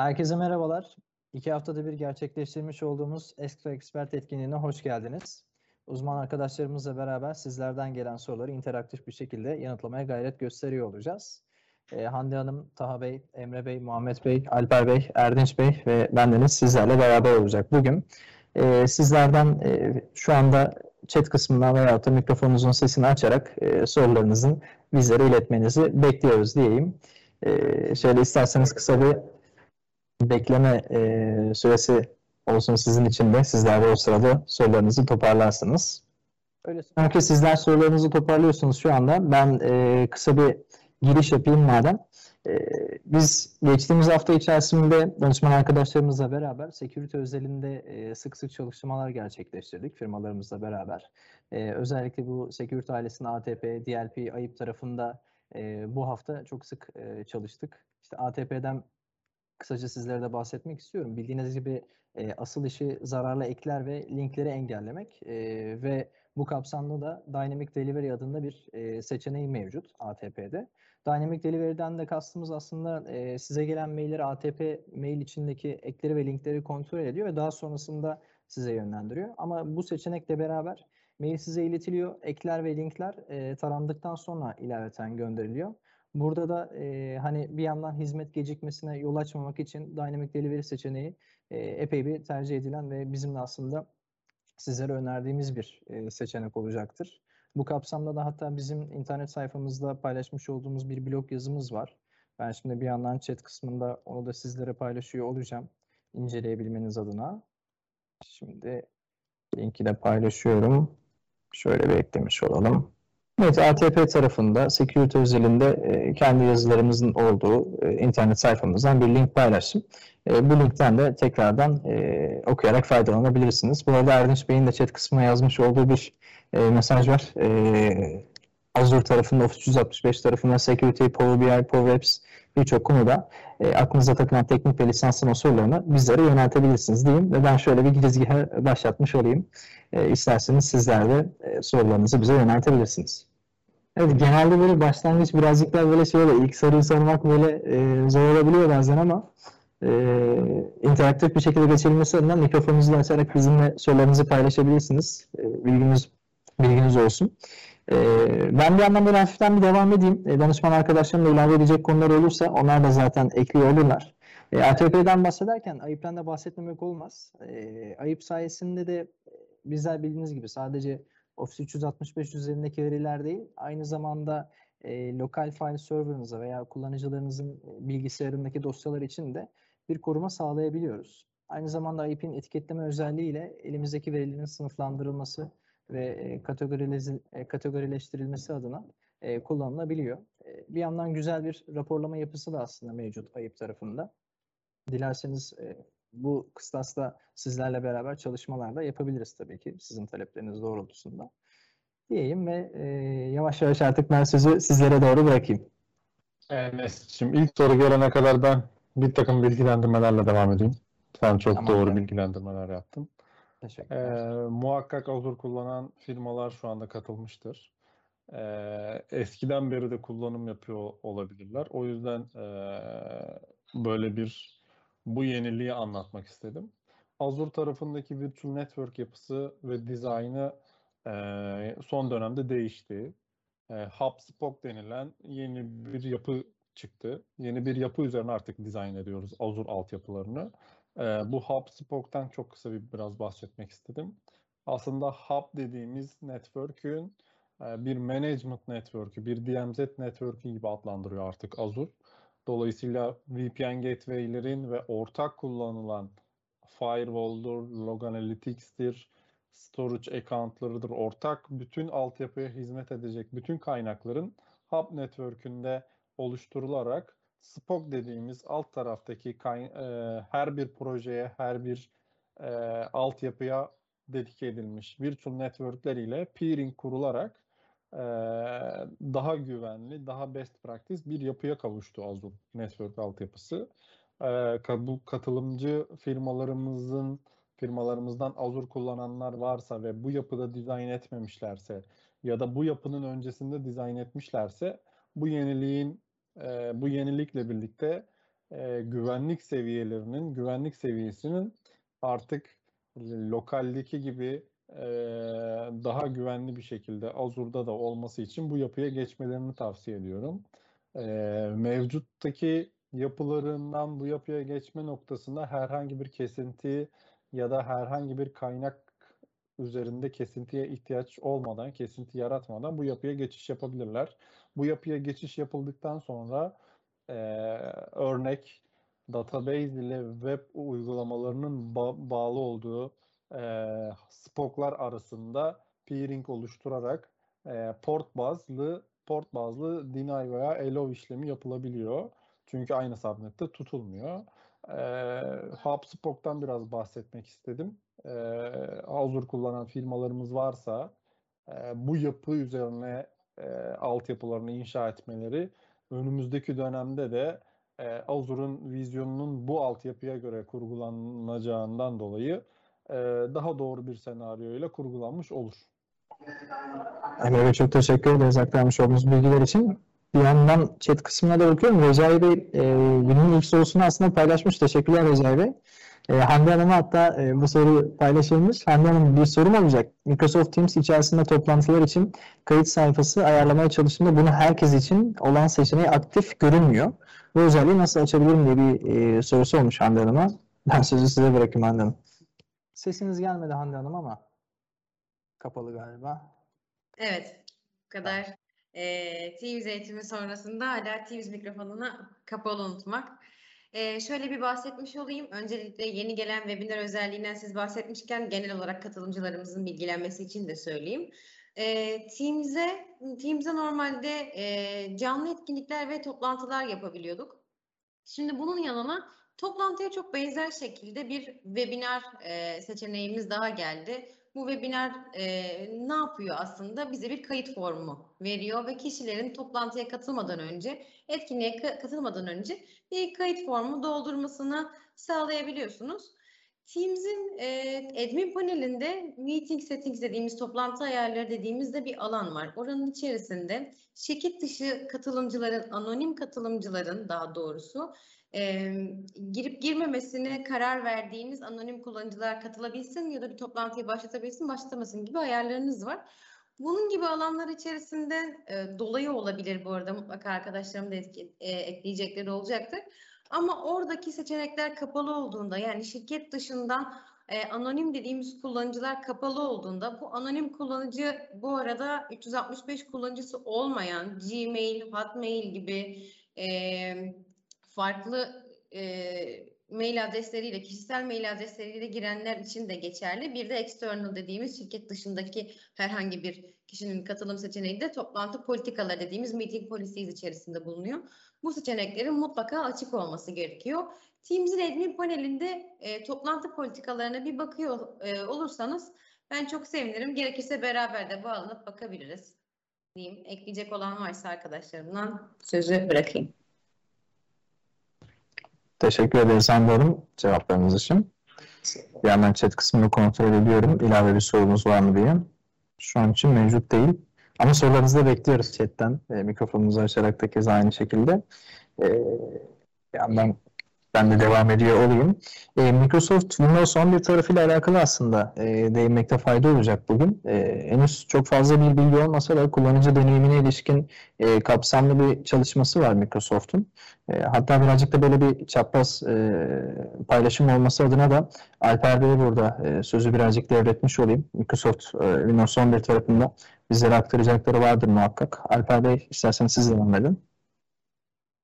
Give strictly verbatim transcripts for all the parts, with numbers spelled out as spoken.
Herkese merhabalar. İki haftada bir gerçekleştirmiş olduğumuz Esk to Expert etkinliğine hoş geldiniz. Uzman arkadaşlarımızla beraber sizlerden gelen soruları interaktif bir şekilde yanıtlamaya gayret gösteriyor olacağız. Ee, Hande Hanım, Taha Bey, Emre Bey, Muhammed Bey, Alper Bey, Erdinç Bey ve bendeniz sizlerle beraber olacak bugün. Ee, sizlerden e, şu anda chat kısmından veya da mikrofonunuzun sesini açarak e, sorularınızın bizlere iletmenizi bekliyoruz diyeyim. E, şöyle isterseniz kısa bir bekleme e, süresi olsun sizin için de. Sizler de o sırada sorularınızı toparlarsınız. Öyle. Çünkü sizler sorularınızı toparlıyorsunuz şu anda. Ben e, kısa bir giriş yapayım madem. E, biz geçtiğimiz hafta içerisinde danışman arkadaşlarımızla beraber security özelinde e, sık sık çalışmalar gerçekleştirdik firmalarımızla beraber. E, özellikle bu security ailesinin A T P, D L P, A I P tarafında e, bu hafta çok sık e, çalıştık. İşte A T P'den kısaca sizlere de bahsetmek istiyorum. Bildiğiniz gibi e, asıl işi zararlı ekler ve linkleri engellemek e, ve bu kapsamda da Dynamic Delivery adında bir e, seçeneği mevcut A T P'de. Dynamic Delivery'den de kastımız aslında e, size gelen mailleri A T P mail içindeki ekleri ve linkleri kontrol ediyor ve daha sonrasında size yönlendiriyor. Ama bu seçenekle beraber mail size iletiliyor. Ekler ve linkler e, tarandıktan sonra ilaveten gönderiliyor. Burada da e, hani bir yandan hizmet gecikmesine yol açmamak için Dynamic Delivery seçeneği e, epey bir tercih edilen ve bizim de aslında sizlere önerdiğimiz bir e, seçenek olacaktır. Bu kapsamda da hatta bizim internet sayfamızda paylaşmış olduğumuz bir blog yazımız var. Ben şimdi bir yandan chat kısmında onu da sizlere paylaşıyor olacağım inceleyebilmeniz adına. Şimdi linki de paylaşıyorum. Şöyle bir eklemiş olalım. Evet, A T P tarafında security özelinde e, kendi yazılarımızın olduğu e, internet sayfamızdan bir link paylaştım. E, bu linkten de tekrardan e, okuyarak faydalanabilirsiniz. Bu arada Erdinç Bey'in de chat kısmına yazmış olduğu bir e, mesaj var. E, Azure tarafında, Office üç altmış beş tarafında security, Power B I, Power Apps birçok konuda e, aklınıza takılan teknik ve lisanslama sorularını bizlere yöneltebilirsiniz diyeyim. Ve ben şöyle bir girizgahı başlatmış olayım. E, isterseniz sizler de e, sorularınızı bize yöneltebilirsiniz. Evet, genelde böyle başlangıç birazcık daha böyle şöyle ilk soruyu sormak böyle e, zor olabiliyor bazen ama e, interaktif bir şekilde geçirilmesi adına mikrofonunuzu açarak bizimle sorularınızı paylaşabilirsiniz. E, bilginiz, bilginiz olsun. E, ben bir yandan böyle hafiften bir devam edeyim. E, danışman arkadaşlarımla ilave edecek konular olursa onlar da zaten ekliyor olurlar. E, A T P'den bahsederken A I P'den de bahsetmemek olmaz. E, A I P sayesinde de bizler bildiğiniz gibi sadece Office üç altmış beş üzerindeki veriler değil, aynı zamanda e, lokal file server'ınıza veya kullanıcılarınızın bilgisayarındaki dosyalar için de bir koruma sağlayabiliyoruz. Aynı zamanda A I P'in etiketleme özelliğiyle elimizdeki verilerin sınıflandırılması ve e, kategoriz- kategorileştirilmesi adına e, kullanılabiliyor. E, bir yandan güzel bir raporlama yapısı da aslında mevcut A I P tarafında. Dilerseniz e, bu kıstasla sizlerle beraber çalışmalarda yapabiliriz tabii ki sizin talepleriniz doğrultusunda diyeyim ve e, yavaş yavaş artık ben sözü sizlere doğru bırakayım. Evet, şimdi ilk soru gelene kadar ben bir takım bilgilendirmelerle devam edeyim. Sen çok tamam, doğru evet. bilgilendirmeler yaptım. Teşekkür ederim. E, muhakkak Azure kullanan firmalar şu anda katılmıştır. E, eskiden beri de kullanım yapıyor olabilirler. O yüzden e, böyle bir bu yeniliği anlatmak istedim. Azure tarafındaki virtual network yapısı ve dizaynı e, son dönemde değişti. E, Hub-Spoke denilen yeni bir yapı çıktı. Yeni bir yapı üzerine artık dizayn ediyoruz Azure altyapılarını. E, bu Hub-Spoke'tan çok kısa bir biraz bahsetmek istedim. Aslında Hub dediğimiz network'ün e, bir management network'ü, bir D M Z network'ü gibi adlandırıyor artık Azure. Dolayısıyla V P N gateway'lerin ve ortak kullanılan firewall'dur, log analytics'tir, storage account'larıdır, ortak bütün altyapıya hizmet edecek bütün kaynakların hub network'ünde oluşturularak Spoke dediğimiz alt taraftaki e, her bir projeye, her bir e, altyapıya dedike edilmiş virtual network'ler ile peering kurularak daha güvenli, daha best practice bir yapıya kavuştu Azure Network altyapısı. Bu katılımcı firmalarımızın firmalarımızdan Azure kullananlar varsa ve bu yapıda dizayn etmemişlerse ya da bu yapının öncesinde dizayn etmişlerse bu yeniliğin bu yenilikle birlikte e, güvenlik seviyelerinin, güvenlik seviyesinin artık lokaldeki gibi e, daha güvenli bir şekilde Azure'da da olması için bu yapıya geçmelerini tavsiye ediyorum. E, mevcuttaki yapılarından bu yapıya geçme noktasında herhangi bir kesinti ya da herhangi bir kaynak üzerinde kesintiye ihtiyaç olmadan, kesinti yaratmadan bu yapıya geçiş yapabilirler. Bu yapıya geçiş yapıldıktan sonra e, örnek database ile web uygulamalarının ba bağlı olduğu e, spoklar arasında peering oluşturarak e, port bazlı port bazlı deny veya allow işlemi yapılabiliyor. Çünkü aynı subnette tutulmuyor. E, Hub-Spoke'tan biraz bahsetmek istedim. E, Azure kullanan firmalarımız varsa e, bu yapı üzerine e, altyapılarını inşa etmeleri önümüzdeki dönemde de e, Azure'un vizyonunun bu altyapıya göre kurgulanacağından dolayı e, daha doğru bir senaryo ile kurgulanmış olur. Emre Bey, çok teşekkür ederiz aktarmış olduğunuz bilgiler için. Bir yandan chat kısmına da bakıyorum. Recai Bey e, günün ilk sorusunu aslında paylaşmış. Teşekkürler Recai Bey. E, Hande Hanım'a hatta e, bu soru paylaşılmış. Hande Hanım, bir sorum olacak. Microsoft Teams içerisinde toplantılar için kayıt sayfası ayarlamaya çalıştığımda bunu herkes için olan seçeneği aktif görünmüyor. Bu özelliği nasıl açabilirim diye bir e, sorusu olmuş Hande Hanım'a. Ben sözü size bırakayım Hande Hanım. Sesiniz gelmedi Hande Hanım ama kapalı galiba. Evet, bu kadar. Tamam. E, Teams eğitimi sonrasında hala Teams mikrofonuna kapalı unutmak. E, şöyle bir bahsetmiş olayım. Öncelikle yeni gelen webinar özelliğinden siz bahsetmişken genel olarak katılımcılarımızın bilgilenmesi için de söyleyeyim. E, Teams'e Teams'e normalde e, canlı etkinlikler ve toplantılar yapabiliyorduk. Şimdi bunun yanına toplantıya çok benzer şekilde bir webinar e, seçeneğimiz daha geldi. Bu webinar e, ne yapıyor aslında? Bize bir kayıt formu veriyor ve kişilerin toplantıya katılmadan önce, etkinliğe ka katılmadan önce bir kayıt formu doldurmasını sağlayabiliyorsunuz. Teams'in e, admin panelinde meeting settings dediğimiz, toplantı ayarları dediğimizde bir alan var. Oranın içerisinde şirket dışı katılımcıların, anonim katılımcıların daha doğrusu e, girip girmemesine karar verdiğiniz anonim kullanıcılar katılabilsin ya da bir toplantıyı başlatabilsin, başlatamasın gibi ayarlarınız var. Bunun gibi alanlar içerisinde e, dolayı olabilir bu arada, mutlaka arkadaşlarım da etki, e, ekleyecekleri olacaktır. Ama oradaki seçenekler kapalı olduğunda, yani şirket dışından e, anonim dediğimiz kullanıcılar kapalı olduğunda, bu anonim kullanıcı bu arada üç yüz altmış beş kullanıcısı olmayan Gmail, Hotmail gibi e, farklı e, mail adresleriyle, kişisel mail adresleriyle girenler için de geçerli. Bir de external dediğimiz şirket dışındaki herhangi bir kişinin katılım seçeneği de toplantı politikaları dediğimiz meeting policies içerisinde bulunuyor. Bu seçeneklerin mutlaka açık olması gerekiyor. Teams'in admin panelinde e, toplantı politikalarına bir bakıyor e, olursanız ben çok sevinirim. Gerekirse beraber de bağlanıp bakabiliriz diyeyim. Ekleyecek olan varsa arkadaşlarımdan sözü bırakayım. Teşekkür ederiz Hande Hanım cevaplarınız için. Bir yandan chat kısmını kontrol ediyorum. İlave bir sorumuz var mı diye. Şu an için mevcut değil. Ama sorularınızı da bekliyoruz chatten. E, mikrofonumuzu açarak da keza aynı şekilde. E, bir yandan ben de devam ediyor olayım. E, Microsoft Windows on bir tarafıyla alakalı aslında e, değinmekte fayda olacak bugün. E, henüz çok fazla bir bilgi olmasa da kullanıcı deneyimine ilişkin e, kapsamlı bir çalışması var Microsoft'un. E, hatta birazcık da böyle bir çapraz e, paylaşım olması adına da Alper Bey'e burada e, sözü birazcık devretmiş olayım. Microsoft e, Windows on bir tarafında bizlere aktaracakları vardır muhakkak. Alper Bey, isterseniz siz devam edin.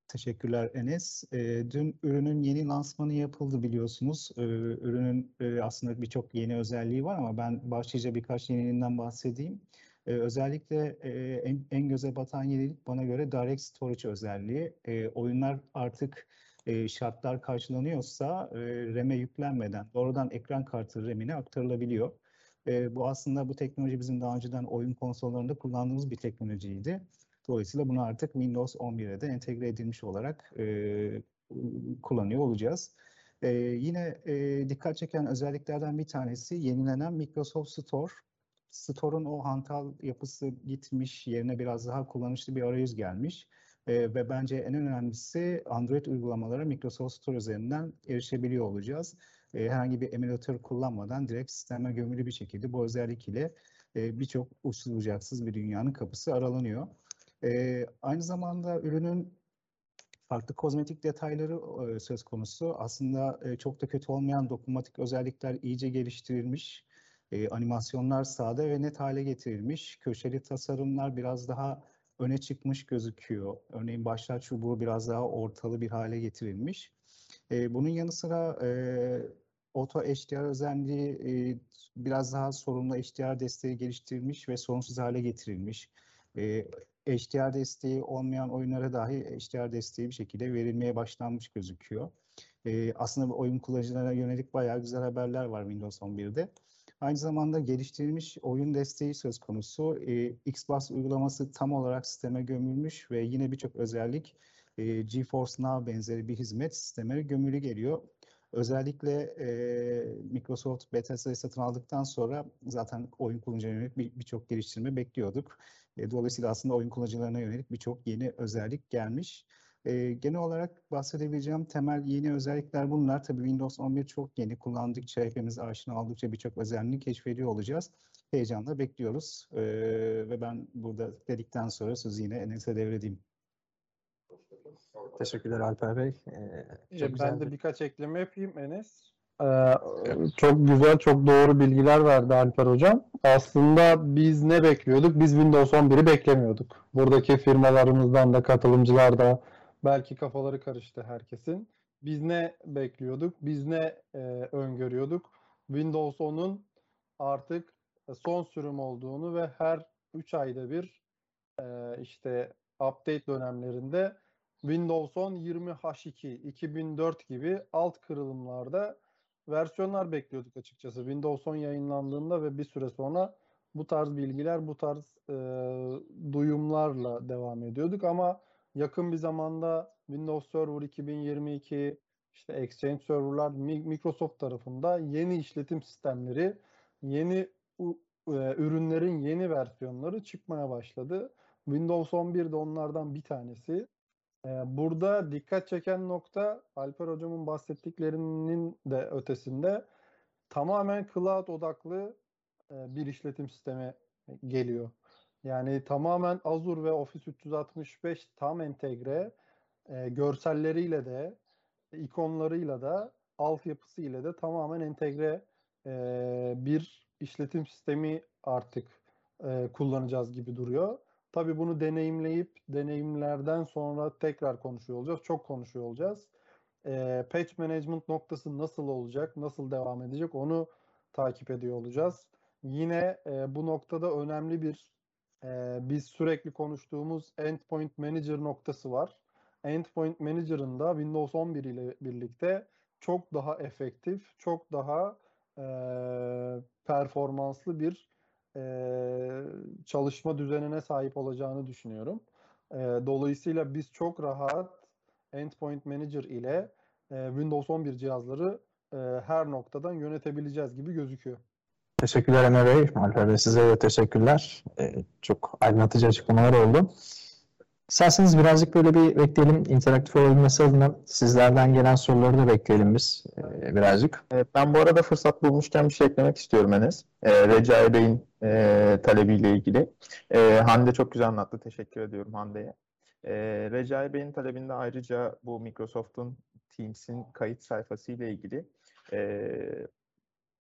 Teşekkürler Enes. E, dün ürünün yeni lansmanı yapıldı biliyorsunuz. E, ürünün e, aslında birçok yeni özelliği var ama ben başlıca birkaç yeniliğinden bahsedeyim. E, özellikle e, en, en göze batan yenilik bana göre Direct Storage özelliği. E, oyunlar artık e, şartlar karşılanıyorsa e, R A M'e yüklenmeden doğrudan ekran kartı R A M'ine aktarılabiliyor. E, bu aslında bu teknoloji bizim daha önceden oyun konsollarında kullandığımız bir teknolojiydi. Dolayısıyla bunu artık Windows on bir'e de entegre edilmiş olarak e, kullanıyor olacağız. E, yine e, dikkat çeken özelliklerden bir tanesi yenilenen Microsoft Store. Store'un o hantal yapısı gitmiş, yerine biraz daha kullanışlı bir arayüz gelmiş. Ee, ve bence en önemlisi Android uygulamalara Microsoft Store üzerinden erişebiliyor olacağız. Ee, herhangi bir emülatör kullanmadan direkt sisteme gömülü bir şekilde bu özellik ile e, birçok uçsuz bucaksız bir dünyanın kapısı aralanıyor. Ee, aynı zamanda ürünün farklı kozmetik detayları e, söz konusu. Aslında e, çok da kötü olmayan dokunmatik özellikler iyice geliştirilmiş. E, animasyonlar sade ve net hale getirilmiş. Köşeli tasarımlar biraz daha öne çıkmış gözüküyor. Örneğin başlar çubuğu biraz daha ortalı bir hale getirilmiş. E, bunun yanı sıra e, Auto H D R özelliği e, biraz daha sorunlu H D R desteği geliştirilmiş ve sorunsuz hale getirilmiş. E, H D R desteği olmayan oyunlara dahi H D R desteği bir şekilde verilmeye başlanmış gözüküyor. E, aslında oyun kullanıcılarına yönelik bayağı güzel haberler var Windows on bir'de. Aynı zamanda geliştirilmiş oyun desteği söz konusu. E, Xbox uygulaması tam olarak sisteme gömülmüş ve yine birçok özellik e, GeForce Now benzeri bir hizmet sisteme gömülü geliyor. Özellikle e, Microsoft Bethesda'yı satın aldıktan sonra zaten oyun kullanıcılarına yönelik birçok geliştirme bekliyorduk. E, dolayısıyla aslında oyun kullanıcılarına yönelik birçok yeni özellik gelmiş. E, genel olarak bahsedebileceğim temel yeni özellikler bunlar. Tabii Windows on bir çok yeni. Kullandıkça, hepimiz aşina oldukça birçok özelliğini keşfediyor olacağız. Heyecanla bekliyoruz. E, ve ben burada dedikten sonra sözü yine Enes'e devredeyim. Teşekkürler Alper Bey. Ee, çok ben de birkaç ekleme yapayım Enes. Ee, çok güzel, çok doğru bilgiler verdi Alper Hocam. Aslında biz ne bekliyorduk? Biz Windows on bir'i beklemiyorduk. Buradaki firmalarımızdan da, katılımcılar da belki kafaları karıştı herkesin. Biz ne bekliyorduk? Biz ne e, öngörüyorduk? Windows on'un artık son sürüm olduğunu ve her üç ayda bir e, işte update dönemlerinde Windows on yirmi H iki, iki bin dört gibi alt kırılımlarda versiyonlar bekliyorduk açıkçası. Windows on yayınlandığında ve bir süre sonra bu tarz bilgiler, bu tarz e, duyumlarla devam ediyorduk. Ama yakın bir zamanda Windows Server iki bin yirmi iki, işte Exchange Server'lar Microsoft tarafında yeni işletim sistemleri, yeni e, ürünlerin yeni versiyonları çıkmaya başladı. Windows on bir de onlardan bir tanesi. Burada dikkat çeken nokta, Alper Hocam'ın bahsettiklerinin de ötesinde tamamen cloud odaklı bir işletim sistemi geliyor. Yani tamamen Azure ve Office üç yüz altmış beş tam entegre, görselleriyle de, ikonlarıyla da, altyapısıyla da tamamen entegre bir işletim sistemi artık kullanacağız gibi duruyor. Tabii bunu deneyimleyip deneyimlerden sonra tekrar konuşuyor olacağız. Çok konuşuyor olacağız. E, patch management noktası nasıl olacak, nasıl devam edecek onu takip ediyor olacağız. Yine e, bu noktada önemli bir, e, biz sürekli konuştuğumuz Endpoint Manager noktası var. Endpoint Manager'ın da Windows on bir ile birlikte çok daha efektif, çok daha e, performanslı bir Ee, çalışma düzenine sahip olacağını düşünüyorum. Ee, dolayısıyla biz çok rahat Endpoint Manager ile e, Windows on bir cihazları e, her noktadan yönetebileceğiz gibi gözüküyor. Teşekkürler Emre Bey. Alper Bey, size de teşekkürler. Ee, çok aydınlatıcı açıklamalar oldu. İsterseniz birazcık böyle bir bekleyelim. İnteraktif olabilmesi adına sizlerden gelen soruları da bekleyelim biz ee, birazcık. Ben bu arada fırsat bulmuşken bir şey eklemek istiyorum Enes. Ee, Recai Bey'in e, talebiyle ilgili. Ee, Hande çok güzel anlattı. Teşekkür ediyorum Hande'ye. Ee, Recai Bey'in talebinde ayrıca bu Microsoft'un Teams'in kayıt sayfası ile ilgili e,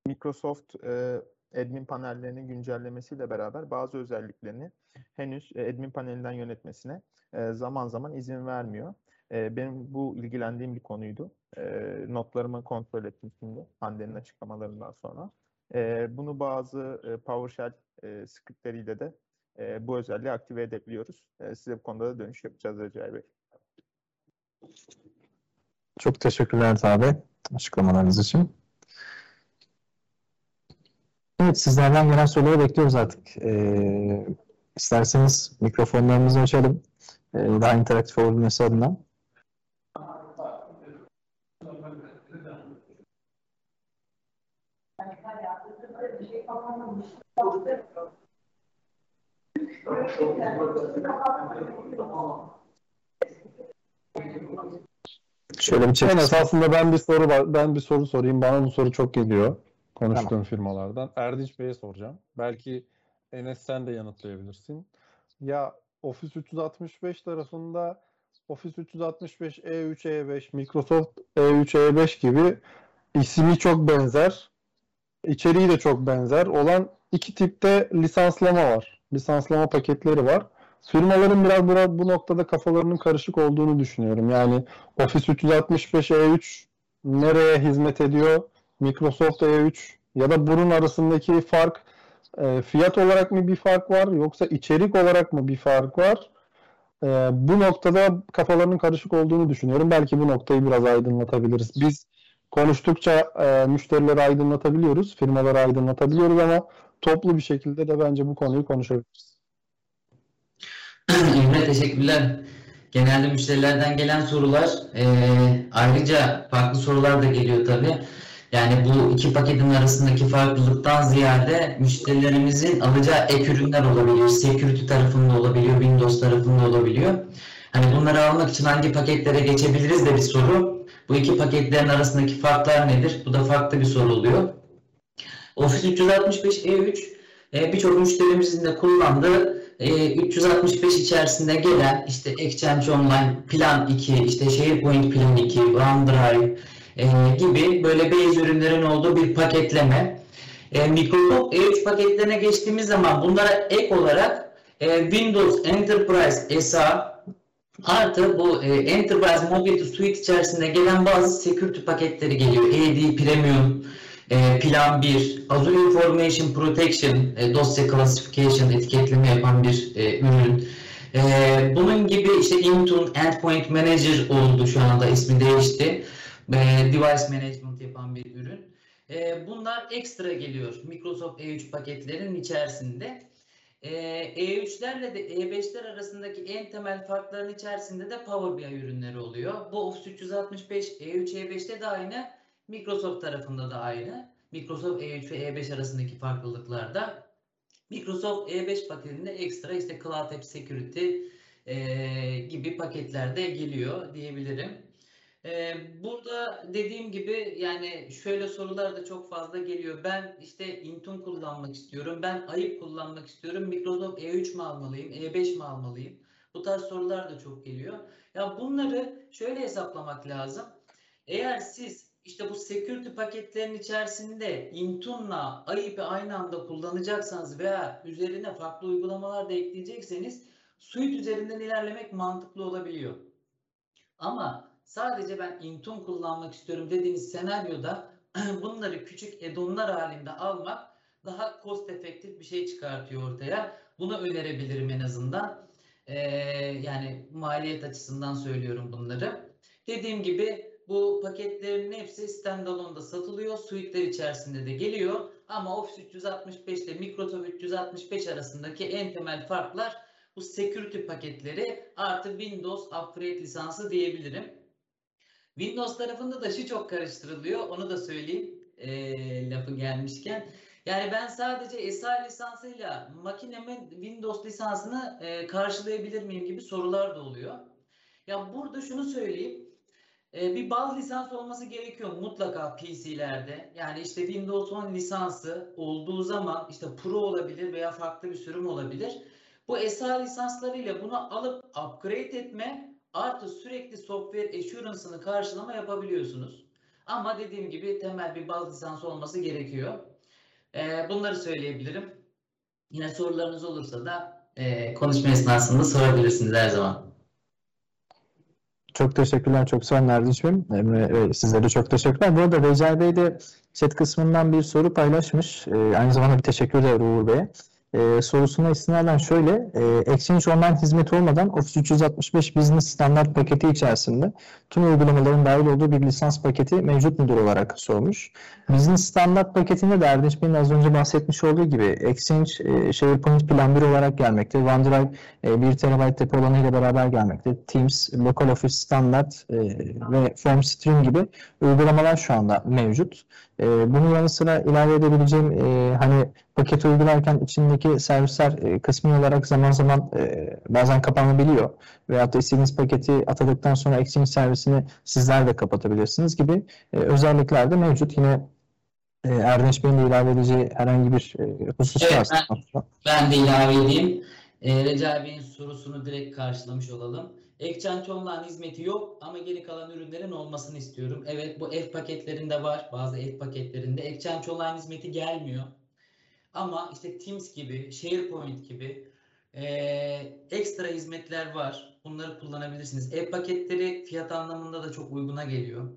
Microsoft e, admin panellerinin güncellemesiyle beraber bazı özelliklerini henüz admin panelinden yönetmesine zaman zaman izin vermiyor. Benim bu ilgilendiğim bir konuydu. Notlarımı kontrol ettim şimdi Hande'nin açıklamalarından sonra. Bunu bazı PowerShell scriptleriyle de bu özelliği aktive edebiliyoruz. Size bu konuda da dönüş yapacağız Recai Bey. Çok teşekkürler abi açıklamalarınız için. Evet, sizlerden gelen soruları bekliyoruz artık. Ee, isterseniz mikrofonlarımızı açalım. Ee, daha interaktif olabilmesi adına. Şöyle bir çek. En esasında ben bir soru var. Ben bir soru sorayım. Bana bu soru çok geliyor konuştuğum tamam. firmalardan. Erdinç Bey'e soracağım. Belki Enes sen de yanıtlayabilirsin. Ya Office üç yüz altmış beş tarafında Office üç yüz altmış beş, E üç, E beş, Microsoft E üç, E beş gibi ismi çok benzer, içeriği de çok benzer olan iki tipte lisanslama var. Lisanslama paketleri var. Firmaların biraz bu, bu noktada kafalarının karışık olduğunu düşünüyorum. Yani Office üç yüz altmış beş E üç nereye hizmet ediyor? Microsoft E üç ya da bunun arasındaki fark e, fiyat olarak mı bir fark var yoksa içerik olarak mı bir fark var? E, bu noktada kafalarının karışık olduğunu düşünüyorum. Belki bu noktayı biraz aydınlatabiliriz. Biz konuştukça e, müşterileri aydınlatabiliyoruz, firmaları aydınlatabiliyoruz ama toplu bir şekilde de bence bu konuyu konuşabiliriz. İlme teşekkürler. Genelde müşterilerden gelen sorular, e, ayrıca farklı sorular da geliyor tabii. Yani bu iki paketin arasındaki farklılıktan ziyade müşterilerimizin alacağı ek ürünler olabiliyor. Security tarafında olabiliyor, Windows tarafında olabiliyor. Hani bunları almak için hangi paketlere geçebiliriz de bir soru. Bu iki paketlerin arasındaki farklar nedir? Bu da farklı bir soru oluyor. Office üç yüz altmış beş E üç birçok müşterimizin de kullandığı üç yüz altmış beş içerisinde gelen işte Exchange Online, Plan iki, işte SharePoint Plan iki, OneDrive gibi böyle base ürünlerin olduğu bir paketleme. Microsoft E üç paketlerine geçtiğimiz zaman bunlara ek olarak Windows Enterprise S A artı bu Enterprise Mobility Suite içerisinde gelen bazı security paketleri geliyor. A D Premium, Plan bir, Azure Information Protection, dosya classification etiketleme yapan bir ürün. Bunun gibi işte Intune, Endpoint Manager oldu şu anda, ismi değişti. Device Management yapan bir ürün. Bunlar ekstra geliyor Microsoft E üç paketlerinin içerisinde. E üçlerle de E beşler arasındaki en temel farkların içerisinde de Power B I ürünleri oluyor. Bu Office üç yüz altmış beş E üç, E beşte de aynı. Microsoft tarafında da aynı. Microsoft E üç ve E beş arasındaki farklılıklarda. Microsoft E beş paketinde ekstra işte Cloud App Security e, gibi paketlerde geliyor diyebilirim. E, burada dediğim gibi yani şöyle sorular da çok fazla geliyor. Ben işte Intune kullanmak istiyorum. Ben A I P kullanmak istiyorum. Microsoft E üç mi almalıyım? E beş mi almalıyım? Bu tarz sorular da çok geliyor. Ya bunları şöyle hesaplamak lazım. Eğer siz İşte bu security paketlerin içerisinde Intune'la A I P'i aynı anda kullanacaksanız veya üzerine farklı uygulamalar da ekleyecekseniz suite üzerinden ilerlemek mantıklı olabiliyor. Ama sadece ben Intune kullanmak istiyorum dediğiniz senaryoda bunları küçük add-on'lar halinde almak daha cost efektif bir şey çıkartıyor ortaya. Bunu önerebilirim en azından. Ee, yani maliyet açısından söylüyorum bunları. Dediğim gibi bu paketlerin hepsi standalone'da satılıyor. Suite'ler içerisinde de geliyor. Ama Office üç yüz altmış beş ile Microsoft üç yüz altmış beş arasındaki en temel farklar bu security paketleri artı Windows Upgrade lisansı diyebilirim. Windows tarafında da şu çok karıştırılıyor. Onu da söyleyeyim e, lafı gelmişken. Yani ben sadece S A lisansıyla makinemin Windows lisansını e, karşılayabilir miyim gibi sorular da oluyor. Ya burada şunu söyleyeyim. Bir baz lisans olması gerekiyor mutlaka P C'lerde. Yani işte Windows on lisansı olduğu zaman işte Pro olabilir veya farklı bir sürüm olabilir. Bu S A lisanslarıyla bunu alıp upgrade etme artı sürekli software assurance'ını karşılama yapabiliyorsunuz. Ama dediğim gibi temel bir baz lisansı olması gerekiyor. Bunları söyleyebilirim. Yine sorularınız olursa da konuşma esnasında sorabilirsiniz her zaman. Çok teşekkürler. Çok sağ olun Erdinç Bey'im. Emre, sizlere de çok teşekkürler. Bu arada Recai Bey de chat kısmından bir soru paylaşmış. E, aynı zamanda bir teşekkür ederim Uğur Bey'e. E, sorusuna istinaden şöyle. E, Exchange Online hizmeti olmadan Office üç yüz altmış beş Business Standart paketi içerisinde tüm uygulamaların dahil olduğu bir lisans paketi mevcut mudur olarak sormuş. Business Standart paketinde de Erdinç Bey'in az önce bahsetmiş olduğu gibi Exchange e, SharePoint Plan bir olarak gelmekte. OneDrive e, bir terabayt depo olanıyla beraber gelmekte. Teams, Local Office Standart e, ve Form Stream gibi uygulamalar şu anda mevcut. E, bunun yanı sıra ilave edebileceğim e, hani paketi uygularken içindeki servisler e, kısmi olarak zaman zaman e, bazen kapanabiliyor. Veyahut da istediğiniz paketi atadıktan sonra exchange servisini sizler de kapatabilirsiniz gibi e, özellikler de mevcut. Yine e, Erdeş Bey'in de ilave edeceği herhangi bir e, husus evet, varsa. Ben, ben de ilave edeyim. E, Recai Bey'in sorusunu direkt karşılamış olalım. Exchange Online hizmeti yok ama geri kalan ürünlerin olmasını istiyorum. Evet, bu F paketlerinde var. Bazı F paketlerinde Exchange Online hizmeti gelmiyor. Ama işte Teams gibi, SharePoint gibi e, ekstra hizmetler var. Bunları kullanabilirsiniz. F paketleri fiyat anlamında da çok uyguna geliyor.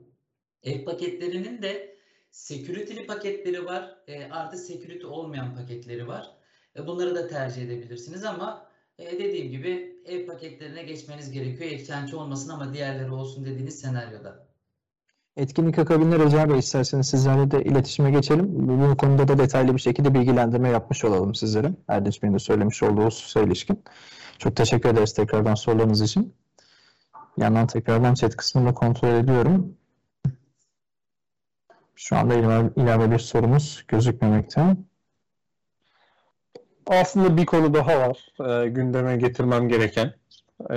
F paketlerinin de security'li paketleri var. E, artı security olmayan paketleri var. E, bunları da tercih edebilirsiniz ama e, dediğim gibi ev paketlerine geçmeniz gerekiyor. Exchange olmasın ama diğerleri olsun dediğiniz senaryoda. Etkinlik akabinde Recai Bey, isterseniz sizlerle de iletişime geçelim. Bu konuda da detaylı bir şekilde bilgilendirme yapmış olalım sizlere. Erdinç Bey'in de söylemiş olduğu hususa ilişkin. Çok teşekkür ederiz tekrardan sorularınız için. Bir yandan tekrardan chat kısmını kontrol ediyorum. Şu anda ilave bir sorumuz gözükmemekte. Aslında bir konu daha var e, gündeme getirmem gereken. E,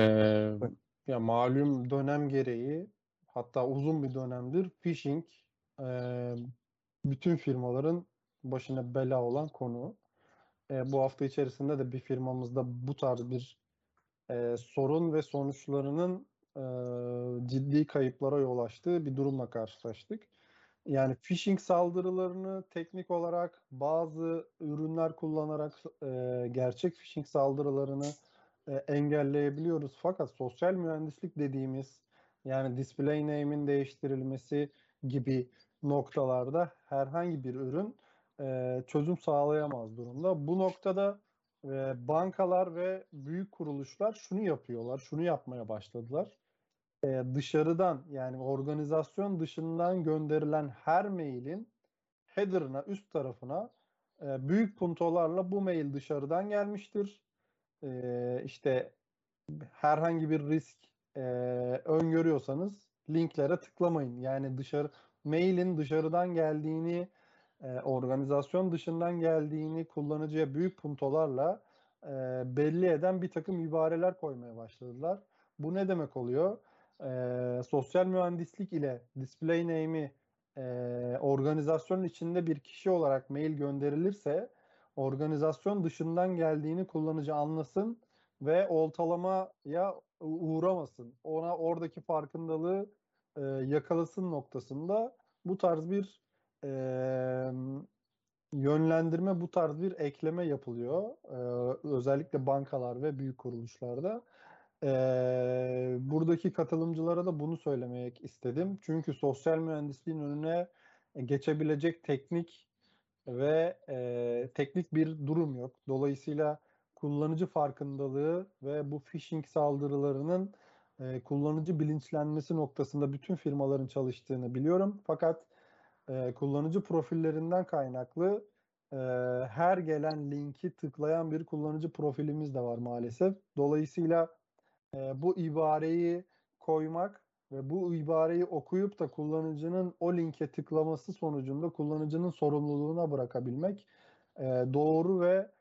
ya malum dönem gereği, hatta uzun bir dönemdir phishing e, bütün firmaların başına bela olan konu. E, bu hafta içerisinde de bir firmamızda bu tarz bir e, sorun ve sonuçlarının e, ciddi kayıplara yol açtığı bir durumla karşılaştık. Yani phishing saldırılarını teknik olarak bazı ürünler kullanarak e, gerçek phishing saldırılarını e, engelleyebiliyoruz. Fakat sosyal mühendislik dediğimiz, yani display name'in değiştirilmesi gibi noktalarda herhangi bir ürün e, çözüm sağlayamaz durumda. Bu noktada e, bankalar ve büyük kuruluşlar şunu yapıyorlar, şunu yapmaya başladılar. Ee, dışarıdan, yani organizasyon dışından gönderilen her mailin header'ına, üst tarafına e, büyük puntolarla "bu mail dışarıdan gelmiştir. E, işte herhangi bir risk e, öngörüyorsanız linklere tıklamayın." Yani dışarı mailin dışarıdan geldiğini, e, organizasyon dışından geldiğini kullanıcıya büyük puntolarla e, belli eden bir takım ibareler koymaya başladılar. Bu ne demek oluyor? Ee, sosyal mühendislik ile display name'i e, organizasyonun içinde bir kişi olarak mail gönderilirse, organizasyon dışından geldiğini kullanıcı anlasın ve oltalamaya uğramasın. Ona oradaki farkındalığı e, yakalasın noktasında bu tarz bir e, yönlendirme, bu tarz bir ekleme yapılıyor. E, özellikle bankalar ve büyük kuruluşlarda. Ee, buradaki katılımcılara da bunu söylemek istedim. Çünkü sosyal mühendisliğin önüne geçebilecek teknik ve e, teknik bir durum yok. Dolayısıyla kullanıcı farkındalığı ve bu phishing saldırılarının e, kullanıcı bilinçlenmesi noktasında bütün firmaların çalıştığını biliyorum. Fakat e, kullanıcı profillerinden kaynaklı e, her gelen linki tıklayan bir kullanıcı profilimiz de var maalesef. Dolayısıyla bu ibareyi koymak ve bu ibareyi okuyup da kullanıcının o linke tıklaması sonucunda kullanıcının sorumluluğuna bırakabilmek doğru ve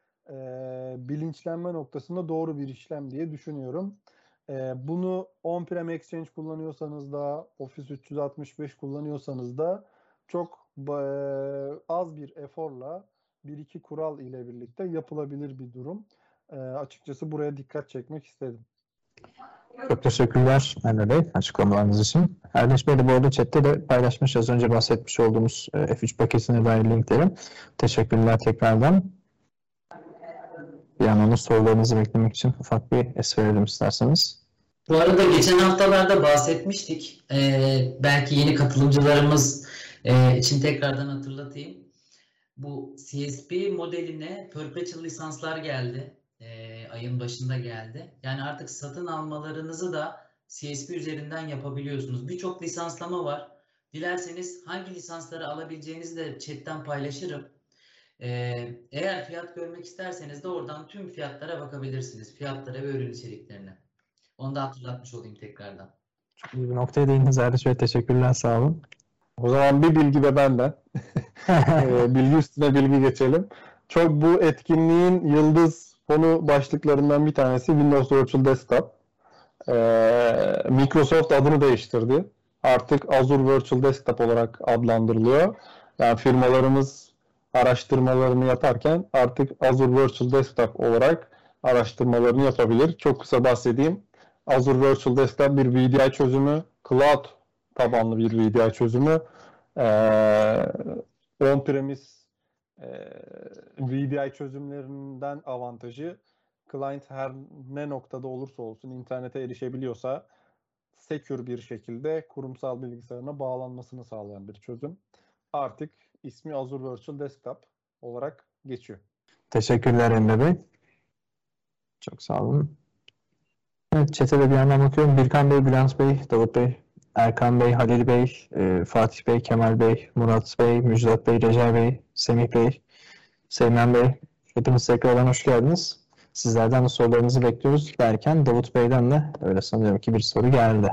bilinçlenme noktasında doğru bir işlem diye düşünüyorum. Bunu on-prem Exchange kullanıyorsanız da, Office üç yüz altmış beş kullanıyorsanız da çok az bir eforla bir iki kural ile birlikte yapılabilir bir durum. Açıkçası buraya dikkat çekmek istedim. Çok teşekkürler Mehmet Bey açıklamalarınız için. Erdeş Bey de bu arada chatte de paylaşmış az önce bahsetmiş olduğumuz F üç paketine dair linkleri. Teşekkürler tekrardan. Bir an onun sorularınızı beklemek için ufak bir es verelim isterseniz. Bu arada geçen haftalarda bahsetmiştik. Ee, belki yeni katılımcılarımız e, için tekrardan hatırlatayım. Bu C S P modeline perpetual lisanslar geldi. E, ayın başında geldi. Yani artık satın almalarınızı da C S P üzerinden yapabiliyorsunuz. Birçok lisanslama var. Dilerseniz hangi lisansları alabileceğinizi de chatten paylaşırım. E, eğer fiyat görmek isterseniz de oradan tüm fiyatlara bakabilirsiniz. Fiyatlara ve ürün içeriklerine. Onu da hatırlatmış olayım tekrardan. Çok iyi bir noktaya değindiniz Erdeş Bey. Teşekkürler. Sağ olun. O zaman bir bilgi de benden. Bilgi üstüne bilgi geçelim. Çok bu etkinliğin yıldız fonu başlıklarından bir tanesi Windows Virtual Desktop. Ee, Microsoft adını değiştirdi. Artık Azure Virtual Desktop olarak adlandırılıyor. Yani firmalarımız araştırmalarını yaparken artık Azure Virtual Desktop olarak araştırmalarını yapabilir. Çok kısa bahsedeyim. Azure Virtual Desktop bir V D I çözümü. Cloud tabanlı bir V D I çözümü. Ee, On-premise e, V D I çözümlerinden avantajı, client her ne noktada olursa olsun internete erişebiliyorsa secure bir şekilde kurumsal bilgisayarına bağlanmasını sağlayan bir çözüm. Artık ismi Azure Virtual Desktop olarak geçiyor. Teşekkürler Emre Bey. Çok sağ olun. Evet, chat'e bir yandan bakıyorum. Birkan Bey, Bülent Bey, Davut Bey, Erkan Bey, Halil Bey, e, Fatih Bey, Kemal Bey, Murat Bey, Müjdat Bey, Recai Bey, Semih Bey, Seymen Bey. Hepiniz tekrardan hoş geldiniz. Sizlerden de sorularınızı bekliyoruz derken Davut Bey'den de öyle sanıyorum ki bir soru geldi.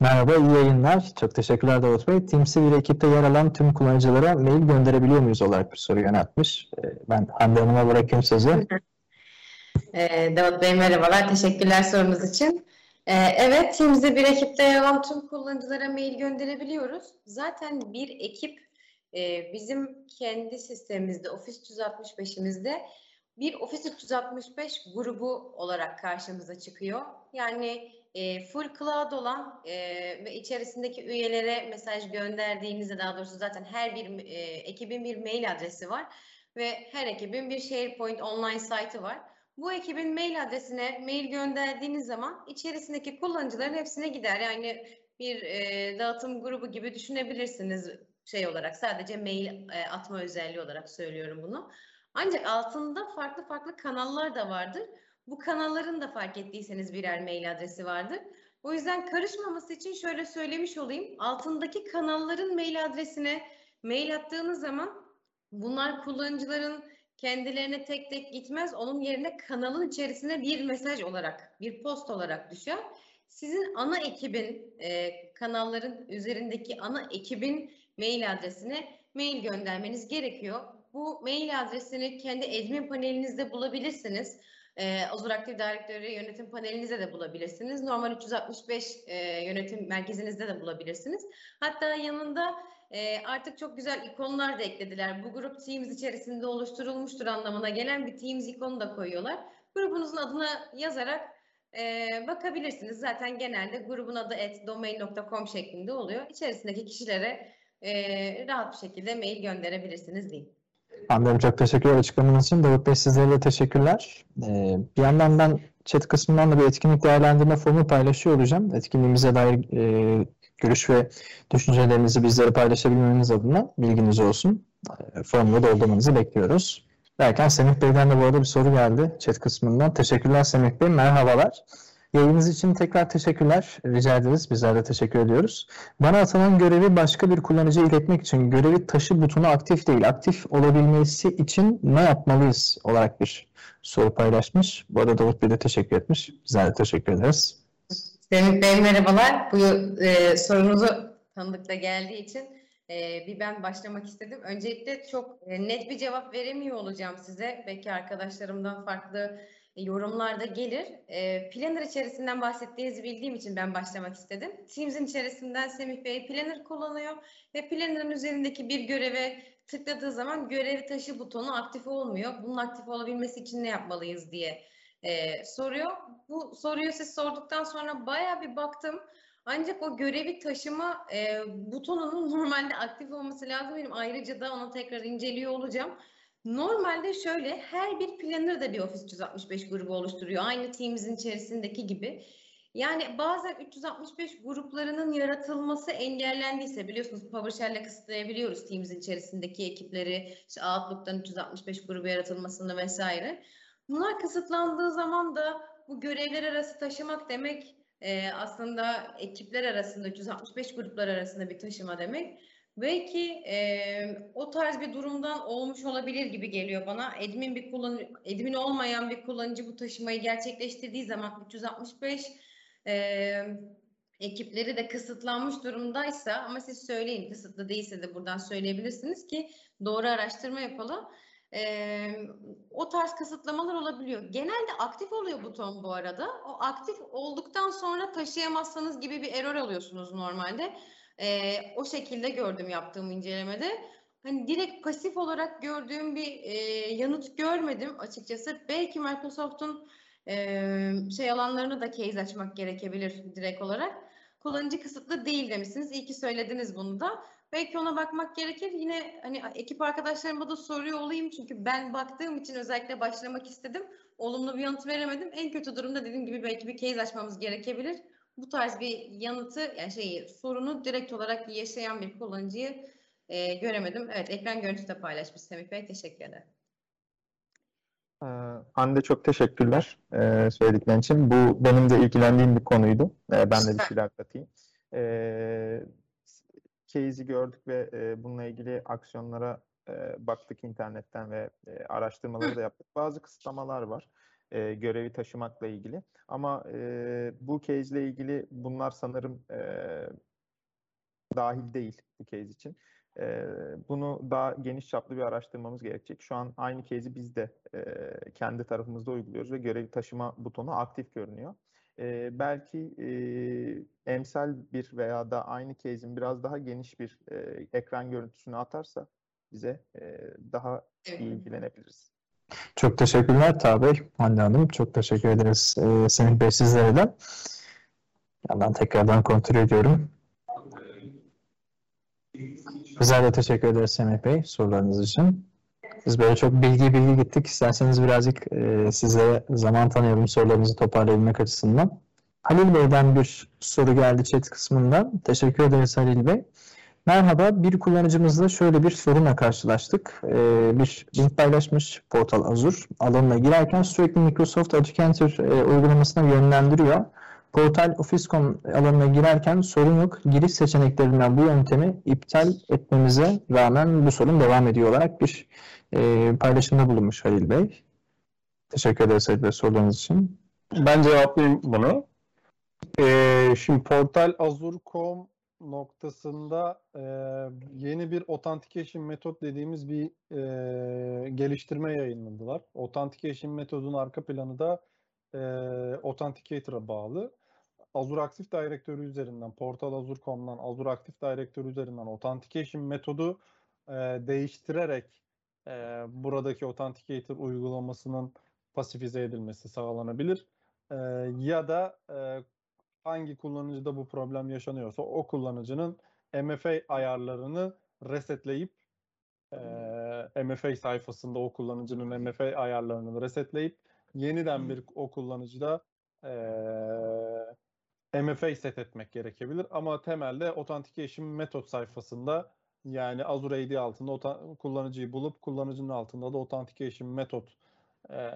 Merhaba, iyi yayınlar. Çok teşekkürler Davut Bey. Teams'i bir ekipte yer alan tüm kullanıcılara mail gönderebiliyor muyuz olarak bir soru yöneltmiş. Ben Hande Hanım'a bırakayım sözü. E, Davut Bey merhabalar. Teşekkürler sorunuz için. E, evet, Teams'i bir ekipte yer alan tüm kullanıcılara mail gönderebiliyoruz. Zaten bir ekip e, bizim kendi sistemimizde, Office üç altmış beş'imizde bir Office üç altmış beş grubu olarak karşımıza çıkıyor. Yani e, full cloud olan e, ve içerisindeki üyelere mesaj gönderdiğimizde, daha doğrusu zaten her bir e, ekibin bir mail adresi var ve her ekibin bir SharePoint online site'ı var. Bu ekibin mail adresine mail gönderdiğiniz zaman içerisindeki kullanıcıların hepsine gider. Yani bir e, dağıtım grubu gibi düşünebilirsiniz şey olarak, sadece mail e, atma özelliği olarak söylüyorum bunu. Ancak altında farklı farklı kanallar da vardır. Bu kanalların da fark ettiyseniz birer mail adresi vardır. O yüzden karışmaması için şöyle söylemiş olayım. Altındaki kanalların mail adresine mail attığınız zaman bunlar kullanıcıların kendilerine tek tek gitmez. Onun yerine kanalın içerisine bir mesaj olarak, bir post olarak düşer. Sizin ana ekibin, kanalların üzerindeki ana ekibin mail adresine mail göndermeniz gerekiyor. Bu mail adresini kendi admin panelinizde bulabilirsiniz. Ee, Azure Active Directory yönetim panelinizde de bulabilirsiniz. Normal üç altmış beş e, yönetim merkezinizde de bulabilirsiniz. Hatta yanında e, artık çok güzel ikonlar da eklediler. Bu grup Teams içerisinde oluşturulmuştur anlamına gelen bir Teams ikonu da koyuyorlar. Grubunuzun adına yazarak e, bakabilirsiniz. Zaten genelde grubun adı et domain nokta com şeklinde oluyor. İçerisindeki kişilere e, rahat bir şekilde mail gönderebilirsiniz diyeyim. Anladım. Çok teşekkürler açıklamanız için. Davut Bey sizlere de teşekkürler. Ee, bir yandan ben chat kısmından da bir etkinlik değerlendirme formu paylaşıyor olacağım. Etkinliğimize dair e, görüş ve düşüncelerinizi bizlere paylaşabilmeniz adına bilginiz olsun. E, formu doldurmanızı bekliyoruz. Derken Semih Bey'den de bu arada bir soru geldi chat kısmından. Teşekkürler Semih Bey. Merhabalar. Yayınınız için tekrar teşekkürler. Rica ederiz. Bizler de teşekkür ediyoruz. Bana atılan görevi başka bir kullanıcıya iletmek için görevi taşı butonu aktif değil, aktif olabilmesi için ne yapmalıyız olarak bir soru paylaşmış. Bu arada Davut Bey de teşekkür etmiş. Bizler de teşekkür ederiz. Semih Bey merhabalar. Bu e, sorunuzu tanıdıkta geldiği için e, bir ben başlamak istedim. Öncelikle çok e, net bir cevap veremiyor olacağım size. Belki arkadaşlarımdan farklı yorumlarda gelir. E, Planner içerisinden bahsettiğinizi bildiğim için ben başlamak istedim. Teams'in içerisinden Semih Bey Planner kullanıyor ve Planner'ın üzerindeki bir göreve tıkladığı zaman görevi taşı butonu aktif olmuyor. Bunun aktif olabilmesi için ne yapmalıyız diye e, soruyor. Bu soruyu siz sorduktan sonra bayağı bir baktım. Ancak o görevi taşıma e, butonunun normalde aktif olması lazım. Benim ayrıca da onu tekrar inceliyor olacağım. Normalde şöyle, her bir planner da bir Office üç altmış beş grubu oluşturuyor. Aynı Teams'in içerisindeki gibi. Yani bazen üç altmış beş gruplarının yaratılması engellendiyse, biliyorsunuz PowerShell'le kısıtlayabiliyoruz Teams'in içerisindeki ekipleri, işte Outlook'tan üç altmış beş grubu yaratılmasını vesaire. Bunlar kısıtlandığı zaman da bu görevler arası taşımak demek e, aslında ekipler arasında, üç altmış beş gruplar arasında bir taşıma demek. Belki e, o tarz bir durumdan olmuş olabilir gibi geliyor bana. Admin bir kullanıcı, admin olmayan bir kullanıcı bu taşımayı gerçekleştirdiği zaman üç altmış beş e, ekipleri de kısıtlanmış durumdaysa, ama siz söyleyin, kısıtlı değilse de buradan söyleyebilirsiniz ki doğru araştırma yapalım. Ee, o tarz kısıtlamalar olabiliyor. Genelde aktif oluyor buton bu arada. O aktif olduktan sonra taşıyamazsanız gibi bir error alıyorsunuz normalde. Ee, o şekilde gördüm yaptığım incelemede. Hani direkt pasif olarak gördüğüm bir e, yanıt görmedim açıkçası. Belki Microsoft'un e, şey alanlarını da case açmak gerekebilir direkt olarak. Kullanıcı kısıtlı değil demişsiniz. İyi ki söylediniz bunu da. Belki ona bakmak gerekir. Yine hani ekip arkadaşlarıma da soruyor olayım. Çünkü ben baktığım için özellikle başlamak istedim. Olumlu bir yanıt veremedim. En kötü durumda dediğim gibi belki bir case açmamız gerekebilir. Bu tarz bir yanıtı, yani şeyi, sorunu direkt olarak yaşayan bir kullanıcıyı e, göremedim. Evet, ekran görüntüsü de paylaşmış Semih Bey. Teşekkür ederim. Hande, çok teşekkürler ee, söylediklerin için. Bu benim de ilgilendiğim bir konuydu. Ee, ben de bir şeyler katayım. Ee, Case'i gördük ve e, bununla ilgili aksiyonlara e, baktık internetten ve e, araştırmaları da yaptık. Bazı kısıtlamalar var e, görevi taşımakla ilgili. Ama e, bu case ile ilgili bunlar sanırım e, dahil değil bu case için. Ee, bunu daha geniş çaplı bir araştırmamız gerekecek. Şu an aynı case'i biz de e, kendi tarafımızda uyguluyoruz ve görevi taşıma butonu aktif görünüyor. E, belki e, emsal bir veya da aynı case'in biraz daha geniş bir e, ekran görüntüsünü atarsa bize e, daha iyi ilgilenebiliriz. Çok teşekkürler Tabi, Hande Hanım. Çok teşekkür ederiz ee, Semih Bey, sizlere de. Yandan tekrardan kontrol ediyorum. Güzel, de teşekkür ederiz Semih Bey sorularınız için. Biz böyle çok bilgi bilgi gittik. İsterseniz birazcık e, size zaman tanıyalım sorularınızı toparlayabilmek açısından. Halil Bey'den bir soru geldi chat kısmından. Teşekkür ederiz Halil Bey. Merhaba, bir kullanıcımızla şöyle bir sorunla karşılaştık. E, bir link paylaşmış Portal Azure. Alanına girerken sürekli Microsoft Azure Enter e, uygulamasına yönlendiriyor. Portal Office nokta com alanına girerken sorun yok. Giriş seçeneklerinden bu yöntemi iptal etmemize rağmen bu sorun devam ediyor olarak bir e, paylaşımda bulunmuş Halil Bey. Teşekkür ederiz Halil Bey sorduğunuz için. Ben cevaplayayım bunu. Ee, şimdi Portal Azure nokta com noktasında e, yeni bir authentication metot dediğimiz bir e, geliştirme yayınladılar. Authentication metodunun arka planı da E, Authenticator'a bağlı. Azure Active Directory üzerinden, Portal Azure nokta com'dan Azure Active Directory üzerinden Authentication metodu e, değiştirerek e, buradaki Authenticator uygulamasının pasifize edilmesi sağlanabilir. E, ya da e, hangi kullanıcıda bu problem yaşanıyorsa o kullanıcının M F A ayarlarını resetleyip e, M F A sayfasında o kullanıcının M F A ayarlarını resetleyip yeniden bir o kullanıcıda e, M F A set etmek gerekebilir. Ama temelde Authentication Method sayfasında, yani Azure A D altında kullanıcıyı bulup kullanıcının altında da Authentication Method e,